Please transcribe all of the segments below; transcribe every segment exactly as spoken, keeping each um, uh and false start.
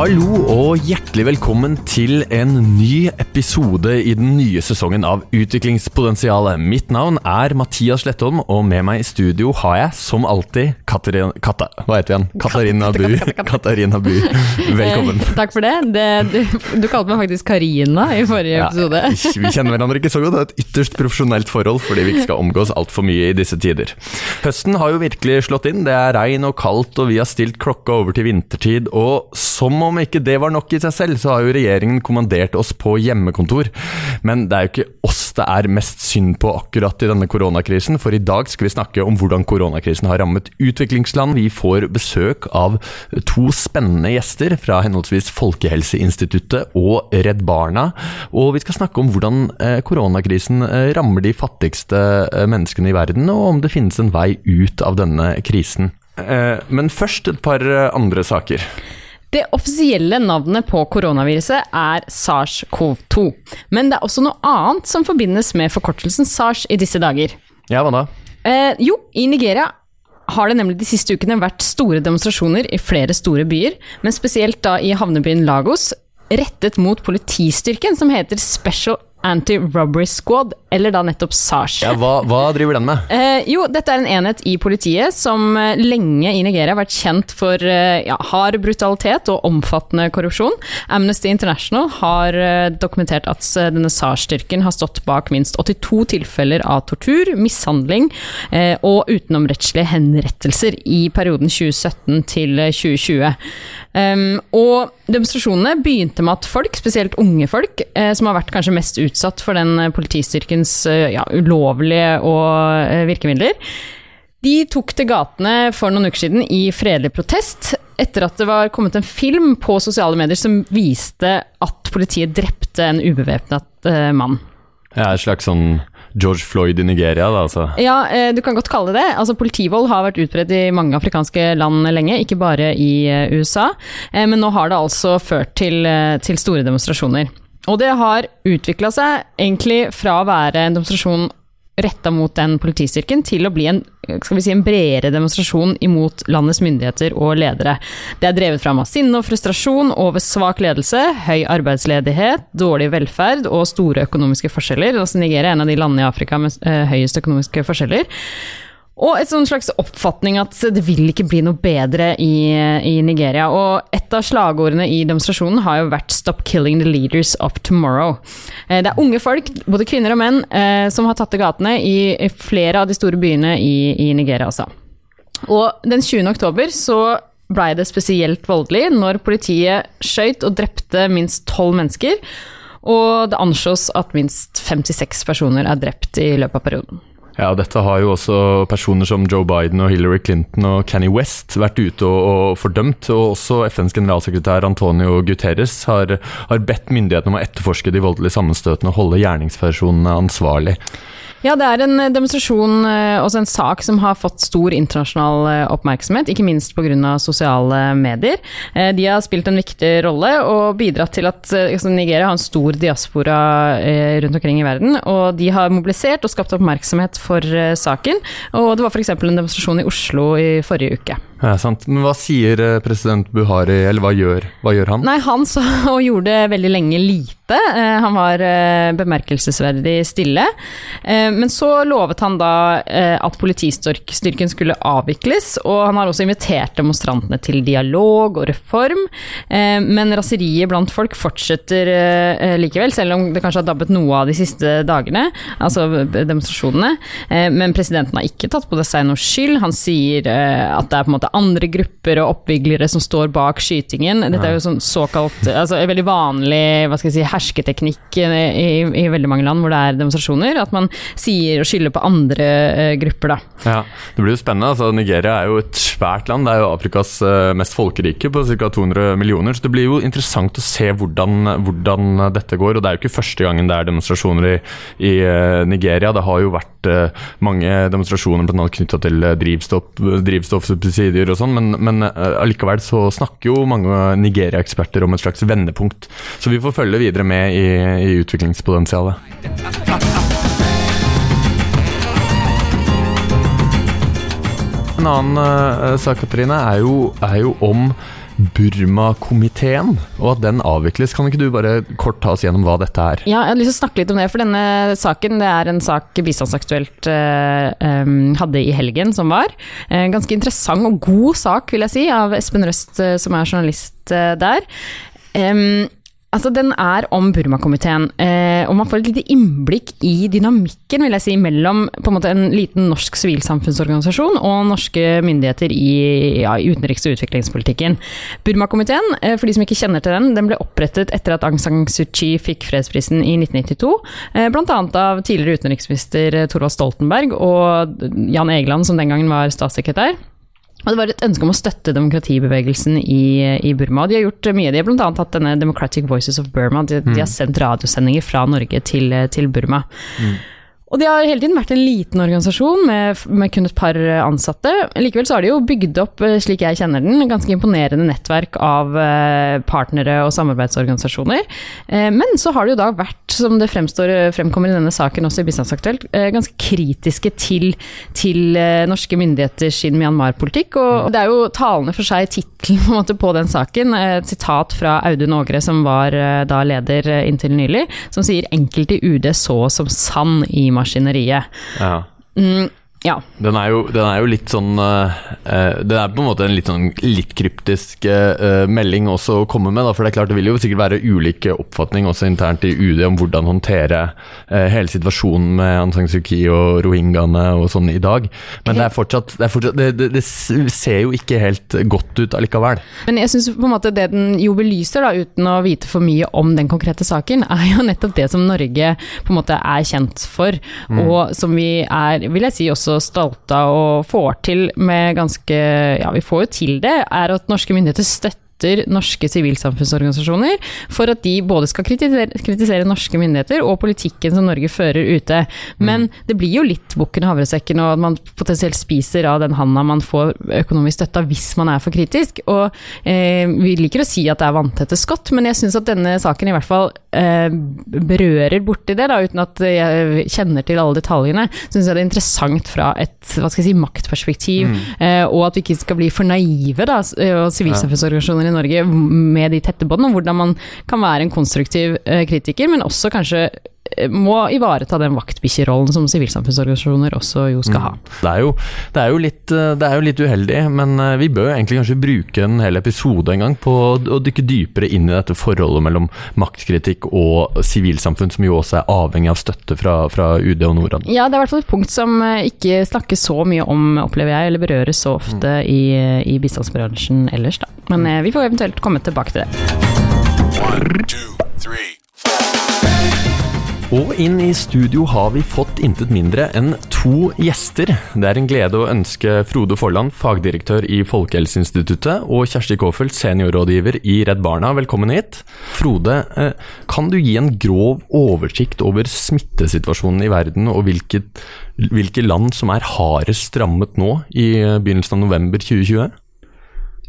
Hallo og hjertelig velkommen til en ny episode I den nye sesongen av Utviklingspotensialet. Mitt navn er Mattias Lettholm, og med meg I studio har jeg som alltid Katarina, Kata, hva heter jeg igjen? Katarina Katte, Bu. Katte, Katte, Katte. Katarina Bu, velkommen. Eh, takk for det. det du, du kalte meg faktisk Karina I forrige episode. Ja, vi kjenner hverandre ikke så godt, det er et ytterst profesjonelt forhold, fordi vi ikke skal omgås alt for mye I disse tider. Høsten har jo virkelig slått inn, det er regn og kaldt, og vi har stilt klokka over til vintertid, og som om ikke det var nok I seg selv, så har jo regjeringen kommandert oss på hjemmekontor. Men det er jo ikke oss det er mest synd på akkurat I denne koronakrisen, for I dag skal vi snakke om hvordan koronakrisen har rammet utviklingsland. Vi får besøk av to spennende gjester fra henholdsvis Folkhälsoinstitutet og Redd Barna, og vi skal snakke om hvordan koronakrisen rammer de fattigste menneskene I verden, og om det finnes en vei ut av denne krisen. Men først et par andre saker. Det offisielle navnet på koronaviruset er SARS-CoV-2, men det er også noe annet som forbindes med forkortelsen SARS I disse dager. Ja, hva da? Eh, jo, I Nigeria har det nemlig de siste ukene vært store demonstrasjoner I flere store byer, men spesielt da I havnebyen Lagos, rettet mot politistyrken som heter Special Anti-Robbery Squad, eller da nettopp SARS. Ja, hva, hva driver den med? Eh, jo, dette er en enhet I politiet som lenge I Nigeria har vært kjent for eh, ja, hard brutalitet og omfattende korrupsjon. Amnesty International har eh, dokumentert at denne SARS-styrken har stått bak minst åttito tilfeller av tortur, mishandling eh, og utenomrettslige henrettelser I perioden tjue sytten til tjue tjue. Um, og demonstrasjonene begynte med at folk, spesielt unge folk, eh, som har vært kanskje mest utsatt for den politistyrkens ja, ulovlige og eh, virkemidler, de tok til gatene for noen uker siden I fredelig protest, etter at det var kommet en film på sosiale medier som viste at politiet drepte en ubevæpnet eh, mann. Ja, et slags sånn George Floyd I Nigeria da, altså. Ja, du kan godt kalle det. Altså, politivold har vært utbredt I mange afrikanske land lenge, ikke bare I USA, men nå har det altså ført til, til store demonstrasjoner. Og det har utviklet seg egentlig fra å være en demonstrasjon rettet mot den politistyrken til å bli en, skal vi si, en bredere demonstrasjon imot landets myndigheter og ledere. Det er drevet frem av sinne og frustrasjon over svak ledelse, høy arbeidsledighet, dårlig velferd og store økonomiske forskjeller. Altså Nigeria er en av de landene I Afrika med høyest økonomiske forskjeller. Og et sånn slags oppfatning at det vil ikke bli noe bedre I, I Nigeria. Og et av slagordene I demonstrasjonen har jo vært «Stop killing the leaders of tomorrow». Det er unge folk, både kvinner og menn, som har tatt til gatene I flere av de store byene I, I Nigeria også. Og den tjuende oktober så ble det spesielt voldelig når politiet skjøt og drepte minst tolv mennesker, og det anslås at minst femtiseks personer er drept I løpet av perioden. Ja, dette har jo også personer som Joe Biden og Hillary Clinton og Kanye West vært ute og, og fordømt, og også FNs generalsekretær Antonio Guterres har, har bedt myndighetene om å etterforske de voldelige sammenstøtene og holde gjerningspersonene ansvarlig. Ja, det er en demonstrasjon, også en sak som har fått stor internasjonal oppmerksomhet, ikke minst på grunn av sosiale medier. De har spilt en viktig rolle og bidratt til at Nigeria har en stor diaspora rundt omkring I verden, og de har mobilisert og skapt oppmerksomhet for saken, og det var for eksempel en demonstrasjon I Oslo I forrige uke. Ja, sant. Men hva sier president Buhari, eller hva gjør, hva gjør han? Nei, han så, og gjorde veldig lenge lite. Han var bemerkelsesverdig stille. Men så lovet han da at politistyrken skulle avvikles, og han har også invitert demonstrantene til dialog og reform. Men raseriet blant folk fortsetter likevel, selv om det kanskje har dabbet noe av de siste dagene, altså demonstrasjonene. Men presidenten har ikke tatt på det seg noe skyld. Han sier at det er på en måte andre grupper og oppviglere som står bak skytingen. Dette er jo sånn såkalt, altså en veldig vanlig, hva skal jeg si, hersketeknikk i, i veldig mange land hvor det er demonstrasjoner, at man sier og skylder på andre uh, grupper da. Ja, det blir jo spennende. Altså, Nigeria er jo et svært land, det er jo Afrikas uh, mest folkerike på cirka to hundre millioner, så det blir jo interessant å se hvordan, hvordan dette går, og det er jo ikke første gangen det er demonstrasjoner i, i uh, Nigeria. Det har jo vært uh, mange demonstrasjoner blant annet knyttet til uh, drivstoff, drivstoffsubsidier og sånn, men, men allikevel så snakker jo mange Nigeria-eksperter om et slags vendepunkt, så vi får følge videre med i, i utviklingspotensialet. En annen uh, sak, Katarina, er jo, er jo om Burma-komiteen, og at den avvikles. Kan ikke du bare kort ta oss gjennom hva dette er? Ja, jeg har lyst til å snakke litt om det, for denne saken, det er en sak Bistandsaktuelt eh, hadde i helgen som var. En ganske interessant og god sak, vil jeg si, av Espen Røst, som er journalist eh, der. Um, altså, den er om Burma-komiteen, eh, og man får et lite innblikk i dynamikken, vil jeg si, mellom på en måte en liten norsk sivilsamfunnsorganisasjon og norske myndigheter i, ja, i utenriks- og utviklingspolitikken. Burma-komiteen, eh, for de som ikke kjenner til den, den ble opprettet etter at Aung San Suu Kyi fikk fredsprisen i nitten nittito, eh, blant annet av tidligere utenriksminister Torvald Stoltenberg og Jan Egeland, som den gangen var statssekretær. Og det var et ønske om å støtte demokratibevegelsen i, i Burma. De har gjort mye. De har blant annet hatt denne Democratic Voices of Burma. De, mm. de har sendt radiosendinger fra Norge til, til Burma. Mm. Og det har hele tiden vært en liten organisasjon med, med kun et par ansatte. Likevel så har de jo bygd opp, slik jeg kjenner den, ganske imponerende nettverk av partnere og samarbeidsorganisasjoner. Men så har det jo da vært, som det fremstår, fremkommer i denne saken også i Bistandsaktuelt, ganske kritiske til, til norske myndigheter sin Myanmar-politikk. Og det er jo talende for seg titlen på, en måte, på den saken. Et sitat fra Audun Ågre, som var da leder inntil nylig, som sier «Enkelte U D så som sann i Myanmar». Maskineriet. Ja. Mm, ja. Den er jo den er jo litt sånn uh, den er på en måte en litt sånn litt kryptisk uh, melding også å komme med da, for det er klart det vil jo sikkert være ulike oppfatning også internt i U D om hvordan håndtere uh, hele situasjonen med Aung San Suu Kyi og rohingyaene og sånn i dag. Men det er fortsatt, det, er fortsatt det, det, det ser jo ikke helt godt ut allikevel. Men jeg synes på en måte det den jo belyser da, uten å vite for mye om den konkrete saken, er jo nettopp det som Norge på en måte er kjent for, mm. og som vi er, vil jeg si også stolte og får til med ganske, ja vi får jo til det, er at norske myndigheter støtter norske sivilsamfunnsorganisasjoner for at de både skal kritisere, kritisere norske myndigheter og politikken som Norge fører ute. Men mm. det blir jo litt bukken og havresekken og at man potensielt spiser av den handa man får økonomisk støtte av hvis man er for kritisk. Og eh, vi liker å si at det er vanntette skott, men jeg synes at denne saken i hvert fall eh, berører borti det da, uten at jeg kjenner til alle detaljene. Synes jeg det er interessant fra et, hva skal jeg si, maktperspektiv, mm. eh, og at vi ikke skal bli for naive da, og sivilsamfunnsorganisasjoner i Norge med de tette båndene, hvordan man kan være en konstruktiv kritiker, men også kanskje må ivareta den vaktbikkjerollen som sivilsamfunnsorganisasjoner også jo skal ha. Det er jo, det er jo, litt, det er jo litt uheldig, men vi bør egentlig kanskje bruke en hel episode en gang på å dykke dypere inn i dette forholdet mellom maktkritikk og sivilsamfunn, som jo også er avhengig av støtte fra, fra U D og Norad. Ja, det er i hvert fall et punkt som ikke snakkes så mye om, opplever jeg, eller berøres så ofte mm. i, i bistandsbransjen ellers da. Men vi får eventuelt komme tilbake til det. One, two, three. Og inn i studio har vi fått intet mindre enn to gjester. Det er en glede å ønske Frode Forland, fagdirektør i Folkhälsoinstitutet, og Kjersti Koffeld, seniorrådgiver i Redd Barna. Velkommen hit. Frode, kan du gi en grov oversikt over smittesituasjonen i verden og hvilket, hvilke land som er hardest rammet nå i begynnelsen av november tjue tjue?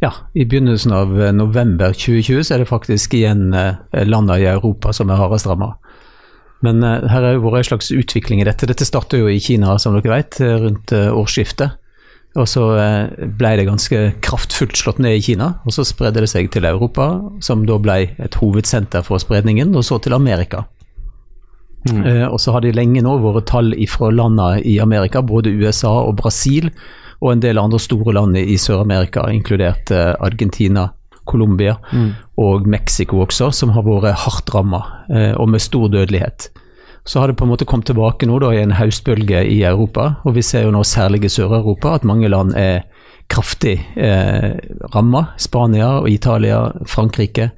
Ja, i begynnelsen av november tjue tjue så er det faktisk igjen landet i Europa som er hardest rammet. Men her har jo vært en slags utvikling i dette. Dette startet jo i Kina, som dere vet, rundt årsskiftet. Og så ble det ganske kraftfullt slått ned i Kina, og så spredde det seg til Europa, som da ble et hovedsenter for spredningen, og så til Amerika. Mm. Eh, og så har det lenge nå vært tall fra landene i Amerika, både U S A og Brasil, og en del andre store land i Sør-Amerika, inkludert Argentina, Colombia mm. og Mexico også, som har vært hardt rammet eh, og med stor dødelighet. Så har det på en måte kommet tilbake nå da, i en høstbølge i Europa, og vi ser jo nå særlig i Sør-Europa at mange land er kraftig eh, rammet. Spania og Italia, Frankrike,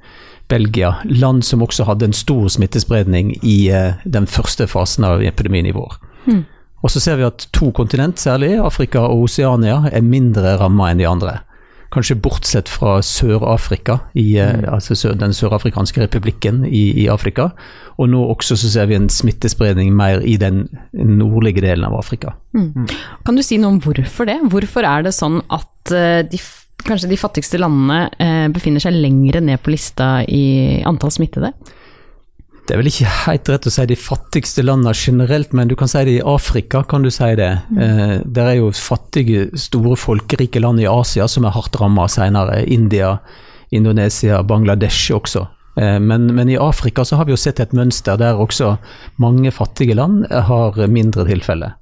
Belgia, land som også hadde en stor smittespredning i eh, den første fasen av epidemien i vår. Mm. Og så ser vi at to kontinent, særlig Afrika og Oceania, er mindre rammet enn de andre. Kanskje bortsett fra Sør-Afrika, i, altså den sørafrikanske republikken i, i Afrika. Og nå også så ser vi en smittespredning mer i den nordlige delen av Afrika. Mm. Kan du si noe om hvorfor det? Hvorfor er det sånn at de, kanskje de fattigste landene eh, befinner seg lengre ned på lista i antall smittede? Det er vel ikke helt rett å si de fattigste landene generelt, men du kan si det i Afrika, kan du si det. Eh, der er jo fattige, store, folkerike land i Asia som er hardt rammet senere. India, Indonesia, Bangladesh också. Men, men i Afrika så har vi jo sett ett mönster där också många fattiga land har mindre tillfälle.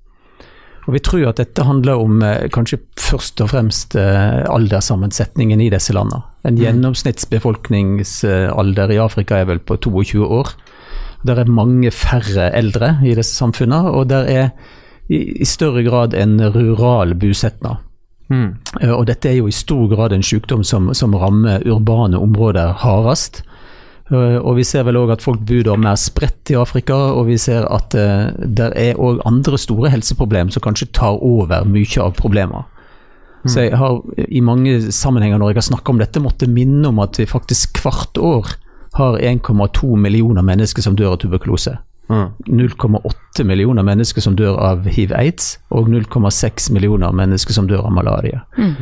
Och vi tror att detta handlar om kanske först och främst alderssammansättningen i dessa länder. En genomsnittsbefolkningsalder i Afrika är väl på tjugotvå år. Där är många färre äldre i dessa samfunder och där är i, i större grad en rural bosättning. Mm. Och detta är ju i stor grad en sjukdom som, som rammer urbana områden hardast. Och vi ser väl også at folk bor da mer spredt i Afrika, og vi ser at uh, der er også andre store helseproblemer som kanskje tar over mye av problemer. Mm. Så jeg har i mange sammenhenger når jeg har snakket om dette, måtte minne om at vi faktisk hvert år har en komma två miljoner mennesker som dør av tuberkulose. Mm. noll komma åtta miljoner mennesker som dør av H I V AIDS, og noll komma sex miljoner mennesker som dør av malaria. Mm.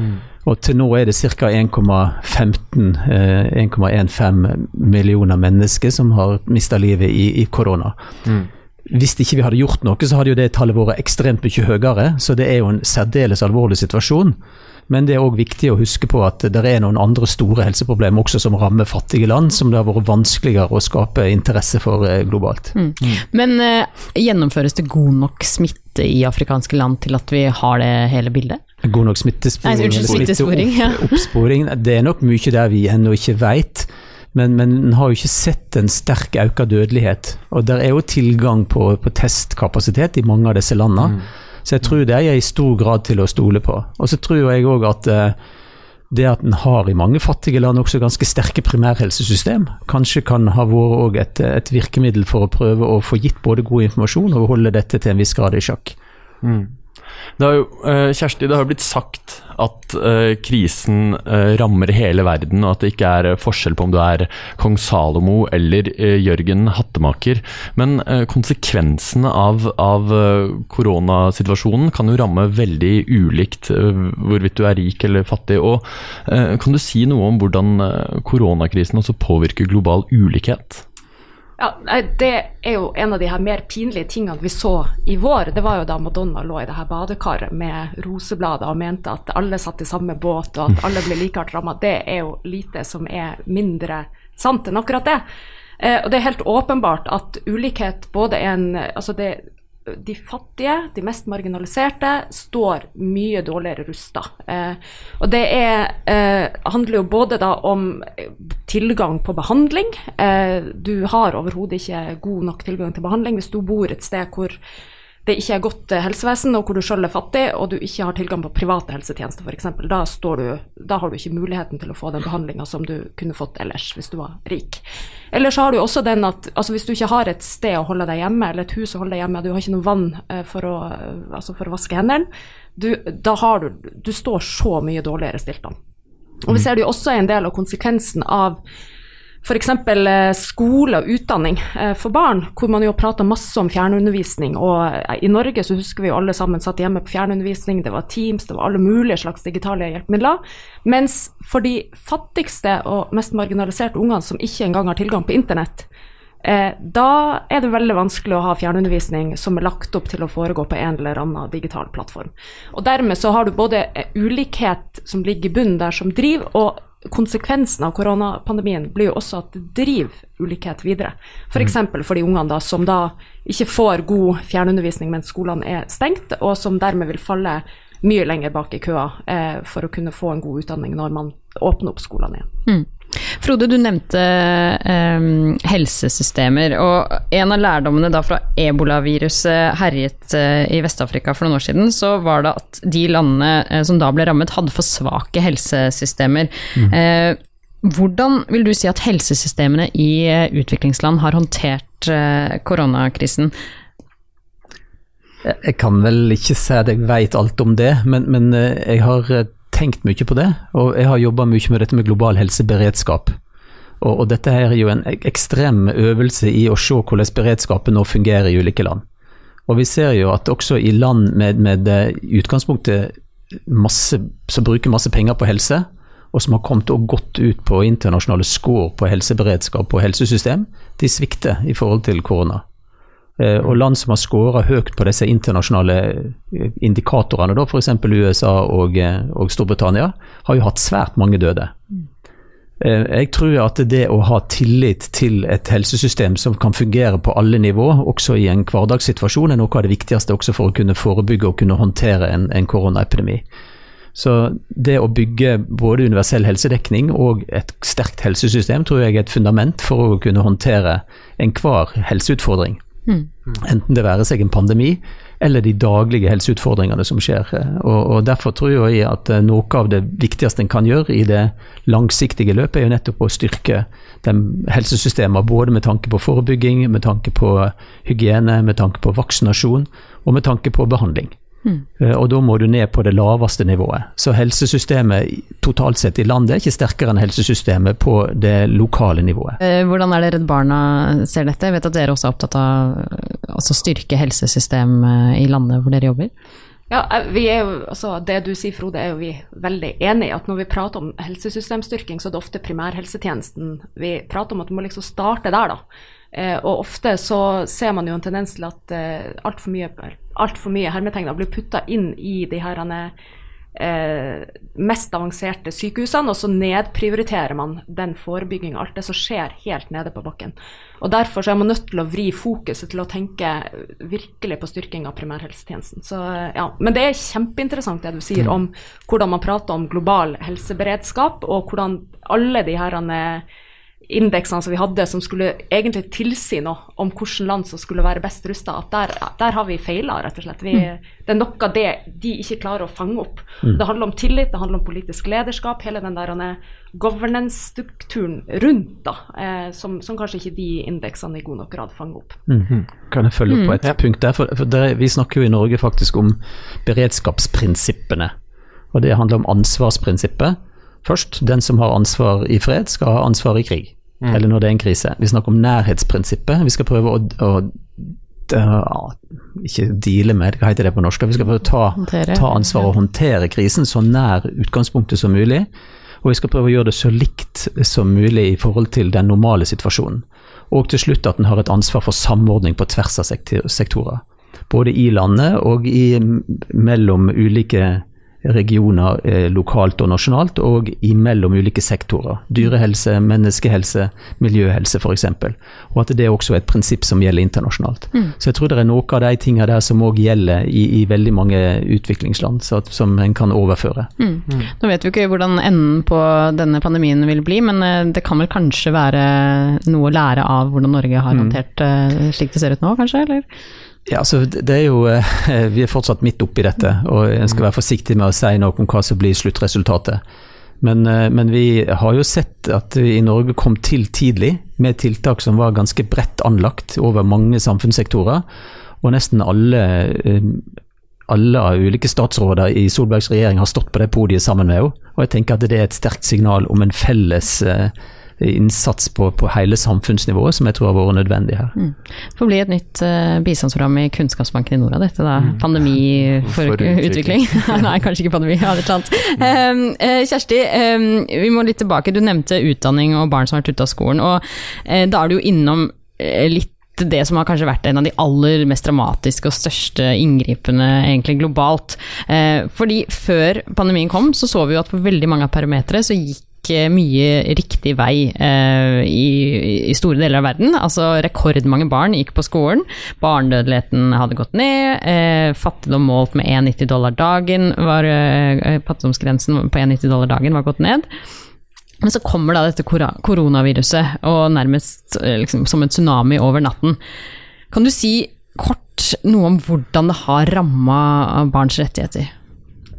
Og til nå er det cirka en komma femton miljoner mennesker som har mistet livet i, i korona. Mm. Hvis ikke vi hadde gjort noe, så hadde jo det tallet vært ekstremt mye høyere, så det er jo en særdeles alvorlig situasjon. Men det er også viktig å huske på at det er noen andre store helseproblemer også som rammer fattige land, som det har vært vanskeligere å skape interesse for globalt. Mm. Mm. Men uh, gjennomføres det god nok smitte i afrikanske land til at vi har det hele bildet? God nok smittesporing, Nei, unnskyld, smittesporing, ja. Oppsporing, det er nok mye der vi ennå ikke vet, men man har jo ikke sett en sterk økt dødelighet. Og der er jo tilgang på, på testkapasitet i mange av disse landene. Mm. Så jeg tror det er jeg i stor grad til å stole på. Og så tror jeg også at det at den har i mange fattige land også ganske sterke primærhelsesystem, kanskje kan ha vært et, et virkemiddel for å prøve å få gitt både god informasjon og holde dette til en viss grad i sjakk. Mm. Det har jo, Kjersti, det har blitt sagt at krisen rammer hele verden, og at det ikke er forskjell på om du er Kong Salomo eller Jørgen Hattemaker. Men konsekvensene av, av koronasituasjonen kan jo ramme veldig ulikt hvorvidt du er rik eller fattig. Og kan du si noe om hvordan koronakrisen også påvirker global ulikhet? Ja, det er jo en av de her mer pinlige tingene vi så i vår. Det var jo da Madonna lå i det her badekaret med rosebladet og mente at alle satt i samme båt og at alle ble like hardt rammet. Det er jo lite som er mindre sant enn akkurat det. Eh, og det er helt åpenbart at ulikhet både en, altså det, de fattige, de mest marginaliserte, står mye dårligere rustet. Eh, og det er, eh, handler jo både da om tilgang på behandling. Eh, du har overhodet ikke god nok tilgang til behandling hvis du bor et sted hvor det ikke er godt helsevesen, og hvor du selv er fattig, og du ikke har tilgang på private helsetjenester for eksempel. Da, står du, da har du ikke muligheten til å få den behandlingen som du kunne fått ellers hvis du var rik. Eller så har du også den at altså hvis du ikke har et sted å holde deg hjemme, eller et hus å holde deg hjemme, og du har ikke noe vann for å, altså for å vaske hendene, du, da har du, du står så mye dårligere stilt an. Og vi ser det jo også en del av konsekvensen av for eksempel skole og utdanning for barn, hvor man jo prater masse om fjernundervisning, og i Norge så husker vi jo alle sammen satt hjemme på fjernundervisning, det var Teams, det var alle mulige slags digitale hjelpemidler, mens for de fattigste og mest marginaliserte ungene som ikke engang har tilgang på internett, eh, da er det veldig vanskelig å ha fjernundervisning som er lagt opp til å foregå på en eller annen digital plattform. Og dermed så har du både ulikhet som ligger i bunnen der som driv, og konsekvensen av koronapandemien blir jo også at det driver ulikhet videre. For eksempel for de ungene da, som da ikke får god fjernundervisning mens skolene er stengt, og som dermed vil falle mye lenger bak i køa eh, for å kunne få en god utdanning når man åpner opp skolene igjen. Mm. Frode, du nevnte eh, helsesystemer, og en av lærdommene da fra ebolaviruset herjet eh, i Vest-Afrika for noen år siden, så var det at de landene eh, som da ble rammet hadde for svake helsesystemer. Mm. Eh, hvordan vil du si at helsesystemene i eh, utviklingsland har håndtert eh, koronakrisen? Jeg kan vel ikke si at jeg vet alt om det, men, men jeg har tenkt mye på det, og jeg har jobbet mye med dette med global helseberedskap. Og, og dette her er jo en ekstrem øvelse i å se hvordan beredskapen nå fungerer i ulike land. Og vi ser jo at også i land med, med utgangspunktet masse, som bruker masse penger på helse, og som har kommet og gått ut på internasjonale skår på helseberedskap og helsesystem, de svikter i forhold til korona. Og land som har skåret høyt på disse internasjonale indikatorene, da, for eksempel U S A og, og Storbritannia, har jo hatt svært mange døde. Jeg tror at det å ha tillit til et helsesystem som kan fungere på alle nivå, også i en hverdagssituasjon, er noe av det viktigste også for å kunne forebygge og kunne håndtere en, en koronaepidemi. Så det å bygge både universell helsedekning og et sterkt helsesystem tror jeg er et fundament for å kunne håndtere en hver helseutfordring. Mm. Enten det være seg en pandemi eller de daglige helseutfordringene som skjer. Og, og derfor tror jeg at noe av det viktigste en kan gjøre i det langsiktige løpet er jo nettopp å styrke helsesystemer, både med tanke på forebygging, med tanke på hygiene, med tanke på vaksinasjon og med tanke på behandling. Mm. Og da må du ned på det laveste nivået. Så helsesystemet totalt sett i landet er ikke sterkere enn helsesystemet på det lokale nivået. Hvordan er det Redd Barna ser dette? Jeg vet at dere også er opptatt av altså styrke helsesystemet i landet hvor dere jobber. Ja, vi er jo, altså det du sier, Frode, er jo vi veldig enige i at når vi prater om helsesystemstyrking, så er det ofte primærhelsetjenesten. Vi prater om at man må liksom starte der da. Og ofte så ser man jo en tendens til at alt for mye, alt for mye hermetegner blir puttet inn i de her eh, mest avanserte sykehusene, og så nedprioriterer man den forebyggingen, alt det som skjer helt nede på bakken. Og derfor så er man nødt til å vri fokuset til å tenke virkelig på styrking av primærhelsetjenesten. Så, ja. Men det er kjempeinteressant det du sier om hvordan man prater om global helseberedskap, og hvordan alle de her indeksene som vi hadde, som skulle egentlig tilsi noe om hvordan land som skulle være best rustet, at der, der har vi feilet, rett og slett. Vi, det er noe av det de ikke klarer å fange opp. Det handler om tillit, det handler om politisk lederskap, hele den der governance-strukturen rundt da, eh, som, som kanskje ikke de indeksene i god nok grad fanger opp. Mm-hmm. Kan jeg følge opp på et mm. punkt der? For, for der, vi snakker jo i Norge faktisk om beredskapsprinsippene, og det handler om ansvarsprinsippet. Først, den som har ansvar i fred skal ha ansvar i krig, mm. eller når det er en krise. Vi snakker om nærhetsprinsippet. Vi skal prøve å, å, å ikke deale med, hva heter det på norsk? Vi skal prøve å ta, ta ansvar og håndtere krisen så nær utgangspunktet som mulig, og vi skal prøve å gjøre det så likt som mulig i forhold til den normale situasjonen. Og til slutt at den har et ansvar for samordning på tvers av sektorer, både i landet og i, mellom ulike regioner eh, lokalt og nasjonalt, og imellom ulike sektorer. Dyrehelse, menneskehelse, miljøhelse for eksempel. Og at det er også et prinsipp som gjelder internasjonalt. Mm. Så jeg tror det er noe av de tingene der som også gjelder i, i veldig mange utviklingsland, så at, som en kan overføre. Mm. Mm. Nå vet vi ikke hvordan enden på denne pandemien vil bli, men det kan vel kanskje være noe å lære av hvordan Norge har håndtert mm. slik det ser ut nå, kanskje, eller? Ja, så det er jo, vi er fortsatt midt oppe i dette, og jeg skal være forsiktig med å si noe om hva som blir sluttresultatet. Men, men vi har jo sett at vi i Norge kom til tidlig med tiltak som var ganske bredt anlagt over mange samfunnssektorer, og nesten alle, alle ulike statsråder i Solbergs regjering har stått på det podiet sammen med henne, og jeg tenker at det er et sterkt signal om en felles innsats på, på hele samfunnsnivået som jeg tror har vært nødvendig her. Mm. For blir et nytt uh, bistandsprogram i Kunnskapsbanken i Norad etter da, mm. pandemi for, for utvikling. Nei, kanskje ikke pandemi, ja, det er sant. Um, uh, Kjersti, um, vi må litt tilbake. Du nevnte utdanning og barn som har vært ute av skolen, og uh, da er du jo innom uh, litt det som har kanskje vært en av de aller mest dramatiske og største inngripene egentlig globalt. Uh, fordi før pandemien kom, så så vi jo at på veldig mange parametre så gikk mye riktig vei eh, i, i store deler av verden. Altså rekordmange barn gikk på skolen, barndødeligheten hadde gått ned, eh, fattigdom målt med en komma nitti dollar dagen var, eh, fattigdomsgrensen på en komma nitti dollar dagen var gått ned. Men så kommer da dette koronaviruset, og nærmest eh, liksom, som en tsunami over natten. Kan du si kort noe om hvordan det har rammet barns rettigheter?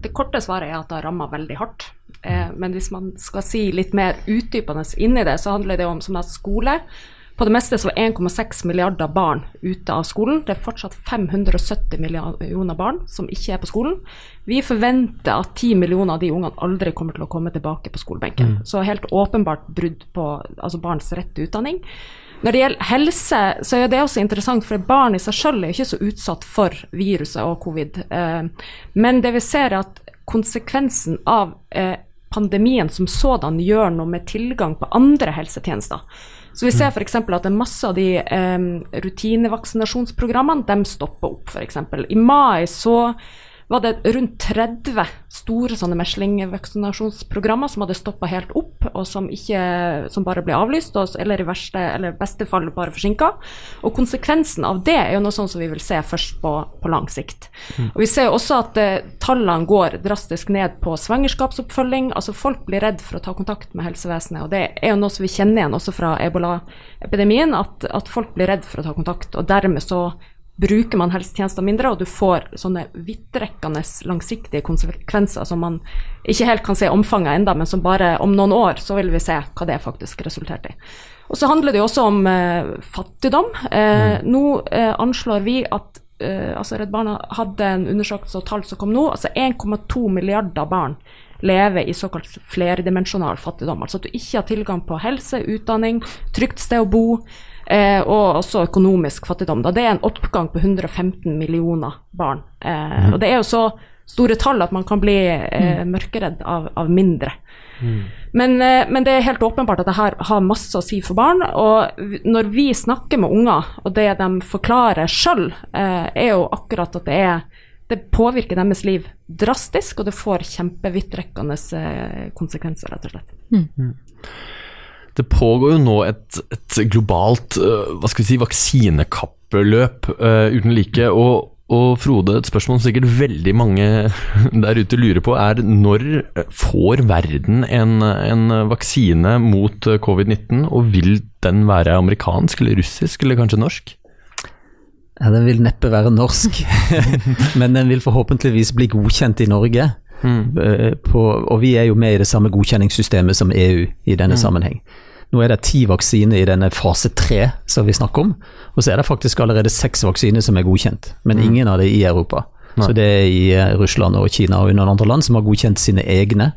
Det korte svaret er at det har rammet veldig hardt. Men hvis man skal si litt mer utdypende inn i det, så handler det om som er skole. På det meste så var en komma seks milliarder barn ute av skolen. Det er fortsatt fem hundre og sytti millioner barn som ikke er på skolen. Vi forventer at ti millioner av de ungene aldri kommer til å komme tilbake på skolebenken. Mm. Så helt åpenbart brudd på altså barns rett til utdanning. Når det gjelder helse, så er det også interessant, for barn i seg selv er ikke så utsatt for viruset og covid. Men det vi ser er at konsekvensen av pandemien som sådan gjør noe med tilgang på andre helsetjenester. Så vi ser for eksempel at en masse av de rutinevaksinasjonsprogrammene, de stopper opp for eksempel. I mai så var det rundt tretti store sånne meslingvaksinasjonsprogrammer som hadde stoppet helt opp, og som, ikke, som bare ble avlyst, og, eller i verste, eller beste fall bare forsinket. Og konsekvensen av det er jo noe sånn som vi vil se først på, på lang sikt. Mm. Og vi ser jo også at eh, tallene går drastisk ned på svangerskapsoppfølging, altså folk blir redd for å ta kontakt med helsevesenet, og det er jo noe som vi kjenner igjen også fra Ebola-epidemien, at, at folk blir redd for å ta kontakt, og dermed så bruker man helsetjenester mindre, og du får sånne vittrekkende langsiktige konsekvenser som man ikke helt kan se omfanget enda, men som bare om noen år så vil vi se hva det faktisk resulterte i. Og så handler det jo også om eh, fattigdom. Eh, mm. Nå eh, anslår vi at eh, altså Redd Barna hadde en undersøkelse og tall som kom nå, altså en komma to milliarder barn lever i såkalt flerdimensjonal fattigdom, altså at du ikke har tilgang på helse, utdanning, trygt sted å bo, Eh, og også økonomisk fattigdom. Da. Det er en oppgang på hundre og femten millioner barn. Eh, mm. Og det er jo så store tall at man kan bli eh, mørkeredd av, av mindre. Mm. Men, eh, men det er helt åpenbart at det her har masse å si for barn, og når vi snakker med unger, og det de forklarer selv, eh, er jo akkurat at det er det påvirker deres liv drastisk, og det får kjempevittrekkende eh, konsekvenser, rett og slett. Mm. Mm. Det pågår jo nå et, et globalt, uh, hva skal vi si, vaksinekappløp uh, uten like, og, og Frode, et spørsmål som sikkert veldig mange der ute lurer på, er når får verden en, en vaksine mot covid nitten, og vil den være amerikansk, eller russisk, eller kanskje norsk? Ja, den vil neppe være norsk, men den vil forhåpentligvis bli godkjent i Norge. Mm. På, og vi er jo med i det samme godkjenningssystemet som E U i denne mm. sammenheng. Nå er det ti vaksiner i denne fase tre som vi snakker om, og så er det faktisk allerede seks vaksiner som er godkjent, men mm. ingen av det i Europa. Nei. Så det er i Russland og Kina og noen andre land som har godkjent sine egne,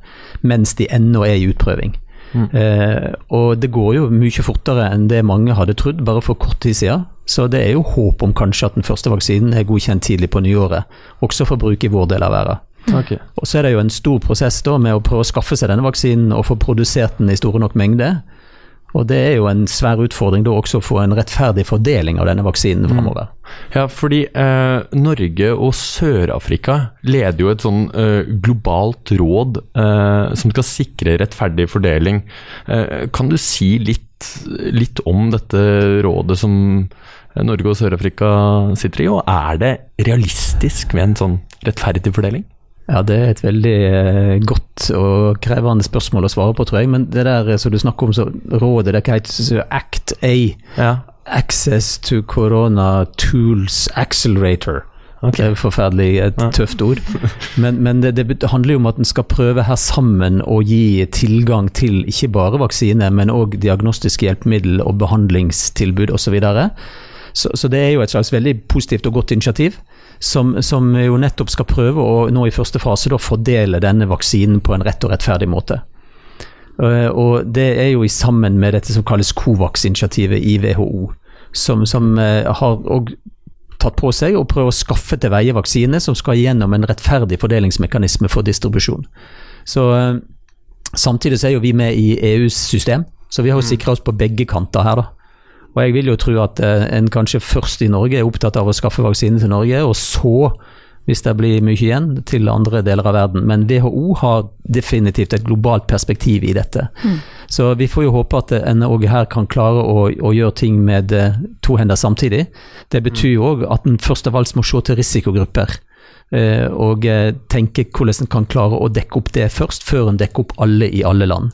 mens de ennå er i utprøving. Mm. Eh, og det går jo mye fortere enn det mange hadde trodd, bare for kort tid siden. Så det er jo håp om kanskje at den første vaksinen er godkjent tidlig på nyåret, også for bruk i vår del av verden. Okay. Og så er det jo en stor prosess da, med å prøve å skaffe seg denne vaksinen og få produsert den i store nok mengde, og det er jo en svær utfordring da også å få en rettferdig fordeling av denne vaksinen fremover. Mm. Ja, fordi eh, Norge og Sør-Afrika leder jo et sånn eh, globalt råd eh, som skal sikre rettferdig fordeling. Eh, kan du si litt, litt om dette rådet som Norge og Sør-Afrika sitter i, og er det realistisk med en sånn rettferdig fordeling? Ja, det er et veldig godt og krevende spørsmål å svare på, tror jeg. Men det der som du snakker om, så rådet, det er ikke Act A. Ja. Access to Corona Tools Accelerator. Okay. Det er forferdelig et ja. Tøft ord. Men, men det, det handler jo om at en skal prøve her sammen å gi tilgang til ikke bare vaksine, men også diagnostiske hjelpemiddel og behandlingstilbud og så videre. Så, så det er jo et slags veldig positivt og godt initiativ. Som, som jo nettopp skal prøve å nå i første fase da, fordele denne vaksinen på en rett og rettferdig måte. Og det er jo i sammen med dette som kalles Covax-initiativet i W H O, som, som har tatt på seg å prøve å skaffe til veie vaksine som skal gjennom en rettferdig fordelingsmekanisme for distribusjon. Så samtidig så er jo vi med i E U's system, så vi har jo sikret oss på begge kanter her da. Og jeg vil jo tro at en kanskje først i Norge er opptatt av å skaffe vaksine til Norge, og så, hvis det blir mye igjen, til andre deler av verden. Men W H O har definitivt et globalt perspektiv i dette. Mm. Så vi får jo håpe at en også her kan klare å, å gjøre ting med to hender samtidig. Det betyr jo også at en først av alt må se til risikogrupper, og tenke hvordan en kan klare å dekke opp det først, før en dekker opp alle i alle land.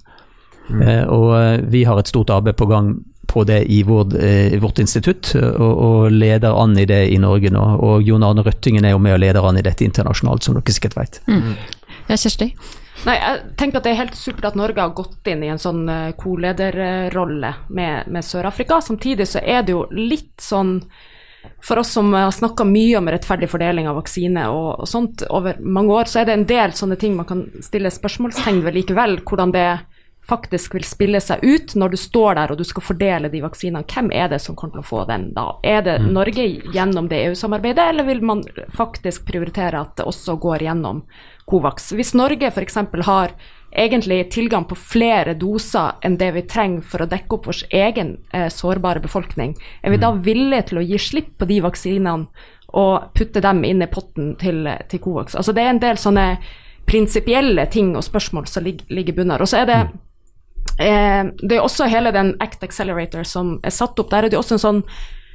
Mm. Og vi har et stort arbeid på gang på det i vår, eh, vårt institutt, og, og leder an i det i Norge nå. Og Jon Arne Røttingen er jo med og leder an i dette internasjonalt, som dere sikkert vet. Mm. Ja, Kjersti? Nei, jeg tenker at det er helt supert at Norge har gått inn i en sånn uh, co-lederrolle med, med Sør-Afrika. Samtidig så er det jo litt sånn, for oss som har snakket mye om rettferdig fordeling av vaksine og, og sånt over mange år, så er det en del sånne ting man kan stille spørsmålstegn ved likevel, hvordan det faktisk vil spille seg ut når du står der og du skal fordele de vaksinene. Hvem er det som kommer til å få den da? Er det Norge gjennom det E U-samarbeidet, eller vil man faktisk prioritere at det også går gjennom Covax? Hvis Norge for eksempel har egentlig tilgang på flere doser enn det vi trenger for å dekke opp vår egen eh, sårbare befolkning, er vi da villige til å gi slipp på de vaksinene och putte dem in I potten till till Covax. Alltså det är en del såna principiella ting och spörsmål som lig, ligger bunnar. Och så är det eh, det är också hela den Act Accelerator som är satt upp där och det är också en sån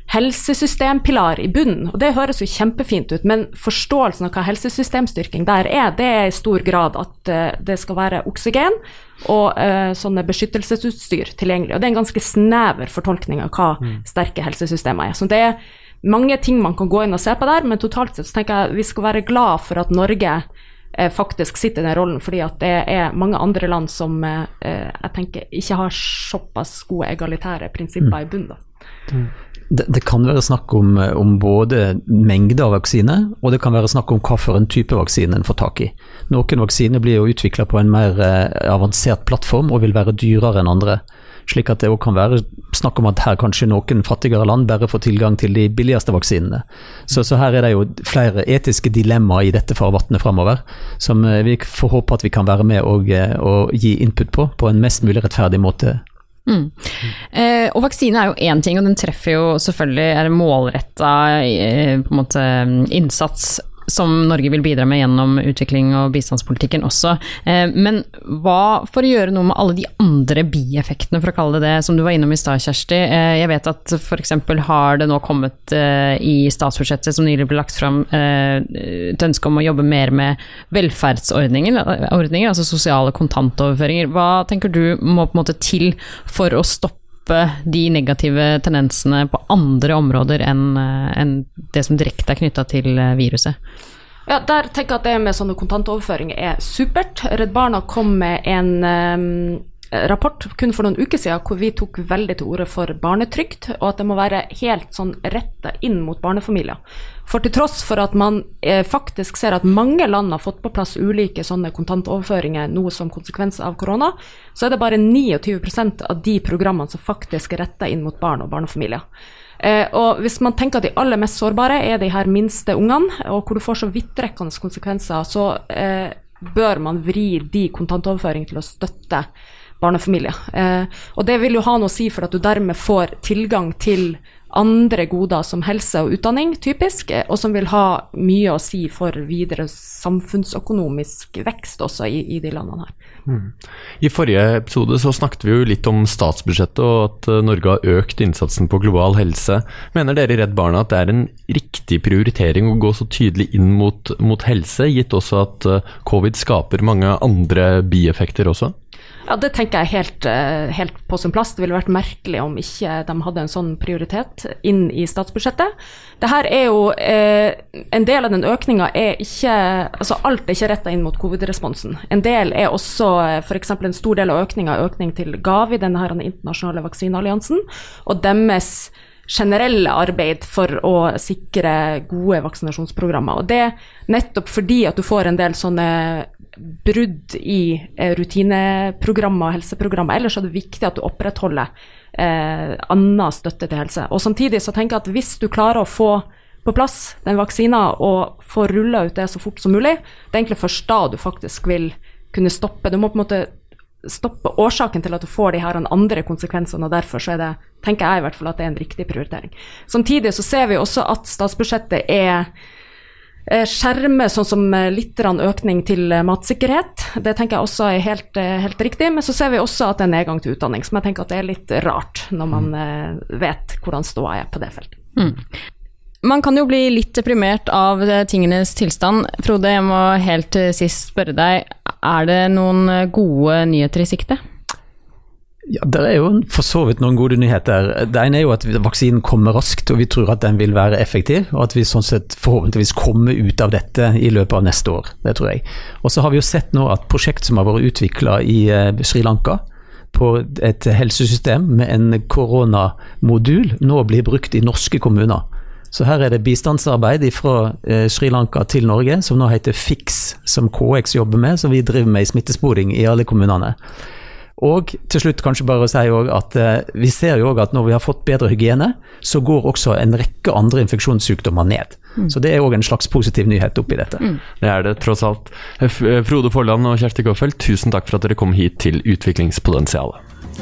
helsesystempilar I bunnen. Och det høres jo kjempefint ut, men forståelsen av hva helsesystemstyrking der er, det er I stor grad at det skal være oksygen og uh, sånne beskyttelsesutstyr tilgjengelig. Og det er en ganske snever fortolkning av hva mm. sterke helsesystemer er. Så det er mange ting man kan gå inn og se på der, men totalt sett så tenker jeg vi skal være glad for at Norge uh, faktisk sitter I den rollen, fordi at det er mange andre land som uh, jeg tenker ikke har såpass gode egalitære prinsipper mm. I bunnen da. Mm. Det, det kan være snakk om, om både mengde av vaksiner, og det kan være snakk om hva for en type vaksine en får tak I. Noen vaksiner blir jo utviklet på en mer avansert plattform og vil være dyrere enn andre, slik at det også kan være snakk om at her kanskje noen fattigere land bare får tilgang til de billigste vaksinene. Så, så her er det jo flere etiske dilemmaer I dette farvannet fremover, som vi får håpe at vi kan være med og, og gi input på, på en mest mulig rettferdig måte. Mm. Eh, og vaksine er jo en ting, og den treffer jo selvfølgelig er målrettet eh, på en måte innsats som Norge vil bidra med gjennom utvikling og bistandspolitikken også. Eh, men hva for å gjøre noe med alle de andre bieffektene, for å kalle det det, som du var innom I stad, Kjersti? Eh, jeg vet at for eksempel har det nå kommet eh, I statsbudsjettet som nylig ble lagt frem eh, et ønske om å jobbe mer med velferdsordninger, ordninger, altså sosiale kontantoverføringer. Hva tenker du må på en måte til for å stoppe de negative tendensene på andre områder enn en det som direkte er knyttet til viruset? Ja, der tenker jeg at det med sånne kontantoverføringer er supert. Redd Barna kom med en um, rapport kun for noen uker siden, hvor vi tok veldig til orde for barnetrygt, og at det må være helt sånn rettet inn mot barnefamilier. For til tross for at man eh, faktisk ser at mange land har fått på plass ulike sånne kontantoverføringer, noe som konsekvens av korona, så er det bare tjueni prosent av de programmene som faktisk er rettet inn mot barn og barnefamilier. Eh, og hvis man tenker at de aller mest sårbare er de her minste ungene, og hvor du får så vidtrekkende konsekvenser, så eh, bør man vri de kontantoverføringene til å støtte barnefamilier. Eh, og det vil jo ha noe å si for at du dermed får tilgang til andre goder som helse og utdanning, typisk, og som vil ha mye å si for videre samfunnsøkonomisk vekst også I, I de landene her. Mm. I forrige episode så snakket vi jo litt om statsbudsjettet og at Norge har økt innsatsen på global helse. Mener dere I Redd Barna at det er en riktig prioritering å gå så tydelig inn mot, mot helse, gitt også at covid skaper mange andre bieffekter også? Ja, det tenker jeg helt, helt på sin plass. Det ville vært merkelig om ikke de hadde en sånn prioritet inn I statsbudsjettet. Dette er jo, eh, en del av den økningen er ikke, altså alt er ikke rettet inn mot covid-responsen. En del er også, for eksempel en stor del av økningen er økning til GAVI, denne her, den internasjonale vaksinealliansen, og deres generelle arbeid for å sikre gode vaksinasjonsprogrammer. Og det er nettopp fordi at du får en del sånne brudd I rutineprogrammer og helseprogrammer, ellers er det viktig at du opprettholder eh, annen støtte til helse. Og samtidig så tenker jeg at hvis du klarer å få på plass den vaksinen og få rullet ut det så fort som mulig, det er egentlig først da du faktisk vil kunne stoppe. Du må på en måte stoppe årsaken til at du får de her andre konsekvensene, og derfor så er det, tenker jeg I hvert fall at det er en riktig prioritering. Samtidig så ser vi også at statsbudsjettet er skjerme sånn som litt økning til matsikkerhet. Det tenker jeg også er helt, helt riktig, men så ser vi også at det er nedgang til utdanning, som jeg tenker at det er litt rart når man vet hvordan ståa er på det feltet. Mm. Man kan jo bli litt deprimert av tingenes tilstand. Frode, jeg må helt sist spørre deg, er det noen gode nyheter I sikte? Ja, det er jo for så vidt noen gode nyheter. Det ene er jo at vaksinen kommer raskt, og vi tror at den vil være effektiv, og at vi sånn sett forhåpentligvis kommer ut av dette I løpet av neste år, det tror jeg. Og så har vi jo sett nå at prosjekt som har vært utviklet I Sri Lanka, på et helsesystem med en koronamodul, nå blir brukt I norske kommuner. Så her er det bistandsarbeid fra Sri Lanka til Norge, som nå heter FIX, som K X jobber med, som vi driver med I smittesporing I alle kommunene. Og til slutt kanskje bare å si at vi ser jo at når vi har fått bedre hygiene, så går også en rekke andre infeksjonssykdommer ned. Mm. Så det er også en slags positiv nyhet oppi dette. Mm. Det er det tross alt. Frode Forland og Kjersti Koffeld, tusen takk for at dere kom hit til Utviklingspotensialet. I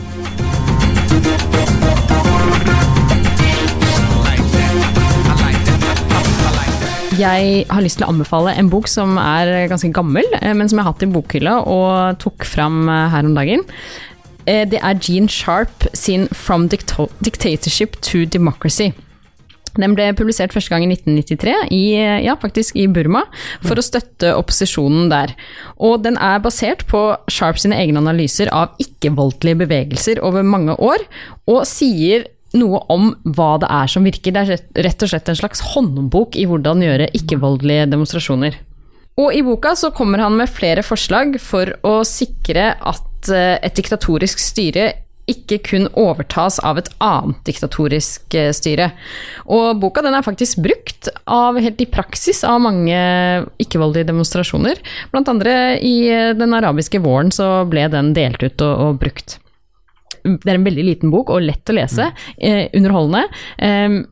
like that. I like that. I like Jeg har lyst til å anbefale en bok som er ganske gammel, men som jeg har hatt i bokhylla og tok fram her om dagen. Det er Gene Sharp sin From Dictatorship to Democracy. Den ble publisert første gang i nitten nittitre, i, ja, faktisk i Burma, for å støtte opposisjonen der. Og den er basert på Sharp sine egne analyser av ikke-voldelige bevegelser over mange år, og sier noe om hva det er som virker. Det er rett og slett en slags håndbok i hvordan gjøre ikke-voldelige demonstrasjoner. Og i boka så kommer han med flere forslag for å sikre at et diktatorisk styre ikke kun overtas av et annet diktatorisk styre. Og boka den er faktisk brukt av, helt i praksis av mange ikke-voldelige demonstrasjoner. Blant andre i den arabiske våren så ble den delt ut og, og brukt. Det er en veldig liten bok og lett å lese, eh, underholdende. Um,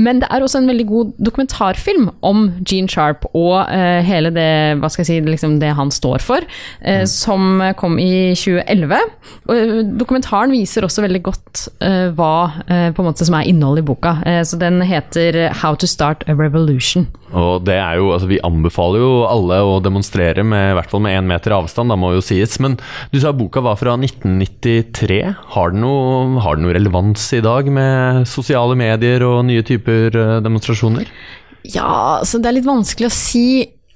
men det er også en veldig god dokumentarfilm om Gene Sharp og eh, hele det, hva skal jeg si, liksom det han står for, eh, som kom i tjueelleve. Og dokumentaren viser også veldig godt eh, hva eh, på en måte som er innhold i boka. Eh, så den heter How to Start a Revolution. Og det er jo, altså vi anbefaler jo alle å demonstrere med, i hvert fall med en meter avstand, da må jo sies, men du sa boka var fra nitten nittitre. Har den noe, har den noe relevans i dag med sosiale medier og nye typer demonstrasjoner? Ja, så det er litt vanskelig å si,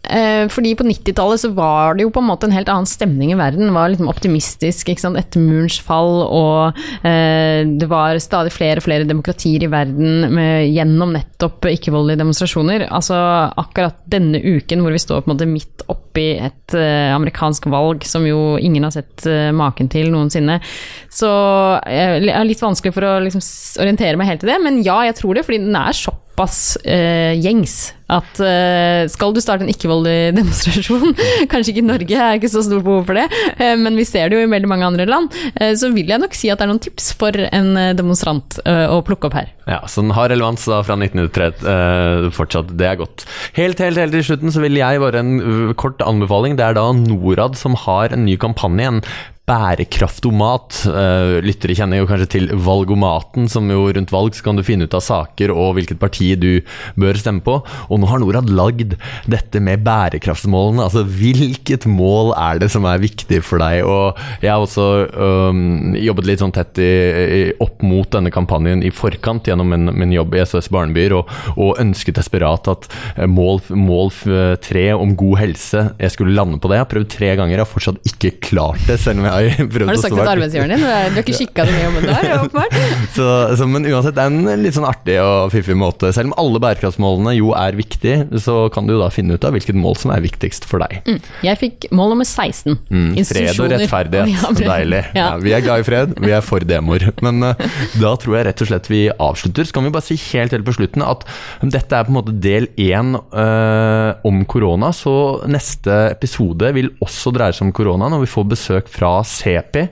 eh, fordi på nittitallet så var det jo på en måte en helt annen stemning i verden, det var litt optimistisk, ikke sant, etter murens fall, og eh, det var stadig flere og flere demokratier i verden med, gjennom nettopp ikke-voldelige demonstrasjoner. Altså akkurat denne uken hvor vi står på en måte midt oppi et eh, amerikansk valg som jo ingen har sett eh, maken til noensinne, så jeg er litt vanskelig for å liksom, orientere meg helt til det, men ja, jeg tror det, fordi den er shopping pass eh, gjengs at eh, skal du starte en ikke-voldelig demonstrasjon, kanskje ikke i Norge, er ikke så stor behov for det, eh, men vi ser det jo i veldig mange andre land, eh, så vil jeg nok si at det er noen tips for en demonstrant eh, å plukke opp her. Ja, så den har relevans da fra nitten nittitre eh, fortsatt, det er godt. Helt, helt, helt i slutten så vil jeg bare en kort anbefaling, det er da Norad som har en ny kampanje, en bærekraftomat. Lyttere kjenner jo kanskje til valgomaten, som jo rundt valg så kan du finne ut av saker og hvilket parti du bør stemme på. Og nå har Norad lagd dette med bærekraftsmålene, altså hvilket mål er det som er viktig for deg? Og jeg har også um, jobbet litt sånn tett i, i, opp mot denne kampanjen i forkant gjennom en, min jobb i S O S Barnebyer, og, og ønsket desperat at mål, mål tre om god helse, jeg skulle lande på det. Jeg har prøvd tre ganger, jeg har fortsatt ikke klart det, selv om jeg har du sagt til arbeidsgiveren din? Du har ikke kikket det med jobben der, åpenbart. Så, så, men uansett, det er en litt sånn artig og fiffig måte. Selv om alle bærekraftsmålene jo er viktige, så kan du jo da finne ut av hvilket mål som er viktigst for deg. Mm. Jeg fikk mål nummer seksten. Mm. Fred og rettferdighet. Og deilig. Ja. Ja, vi er glad i fred, vi er for demor. Men uh, da tror jeg rett og slett vi avslutter. Så kan vi bare si helt helt på slutten at dette er på en måte del én uh, om korona, så neste episode vil også dreie seg om korona når vi får besøk fra C E P I,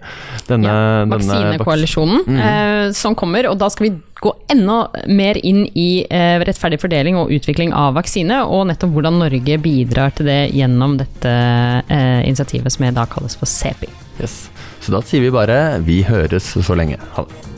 denne, ja, vaksinekoalisjonen denne vaks- eh, som kommer, og da skal vi gå enda mer inn i eh, rettferdig fordeling og utvikling av vaksine, og nettopp hvordan Norge bidrar til det gjennom dette eh, initiativet som da kalles for C E P I. Yes. Så da sier vi bare, vi høres så lenge. Ha det.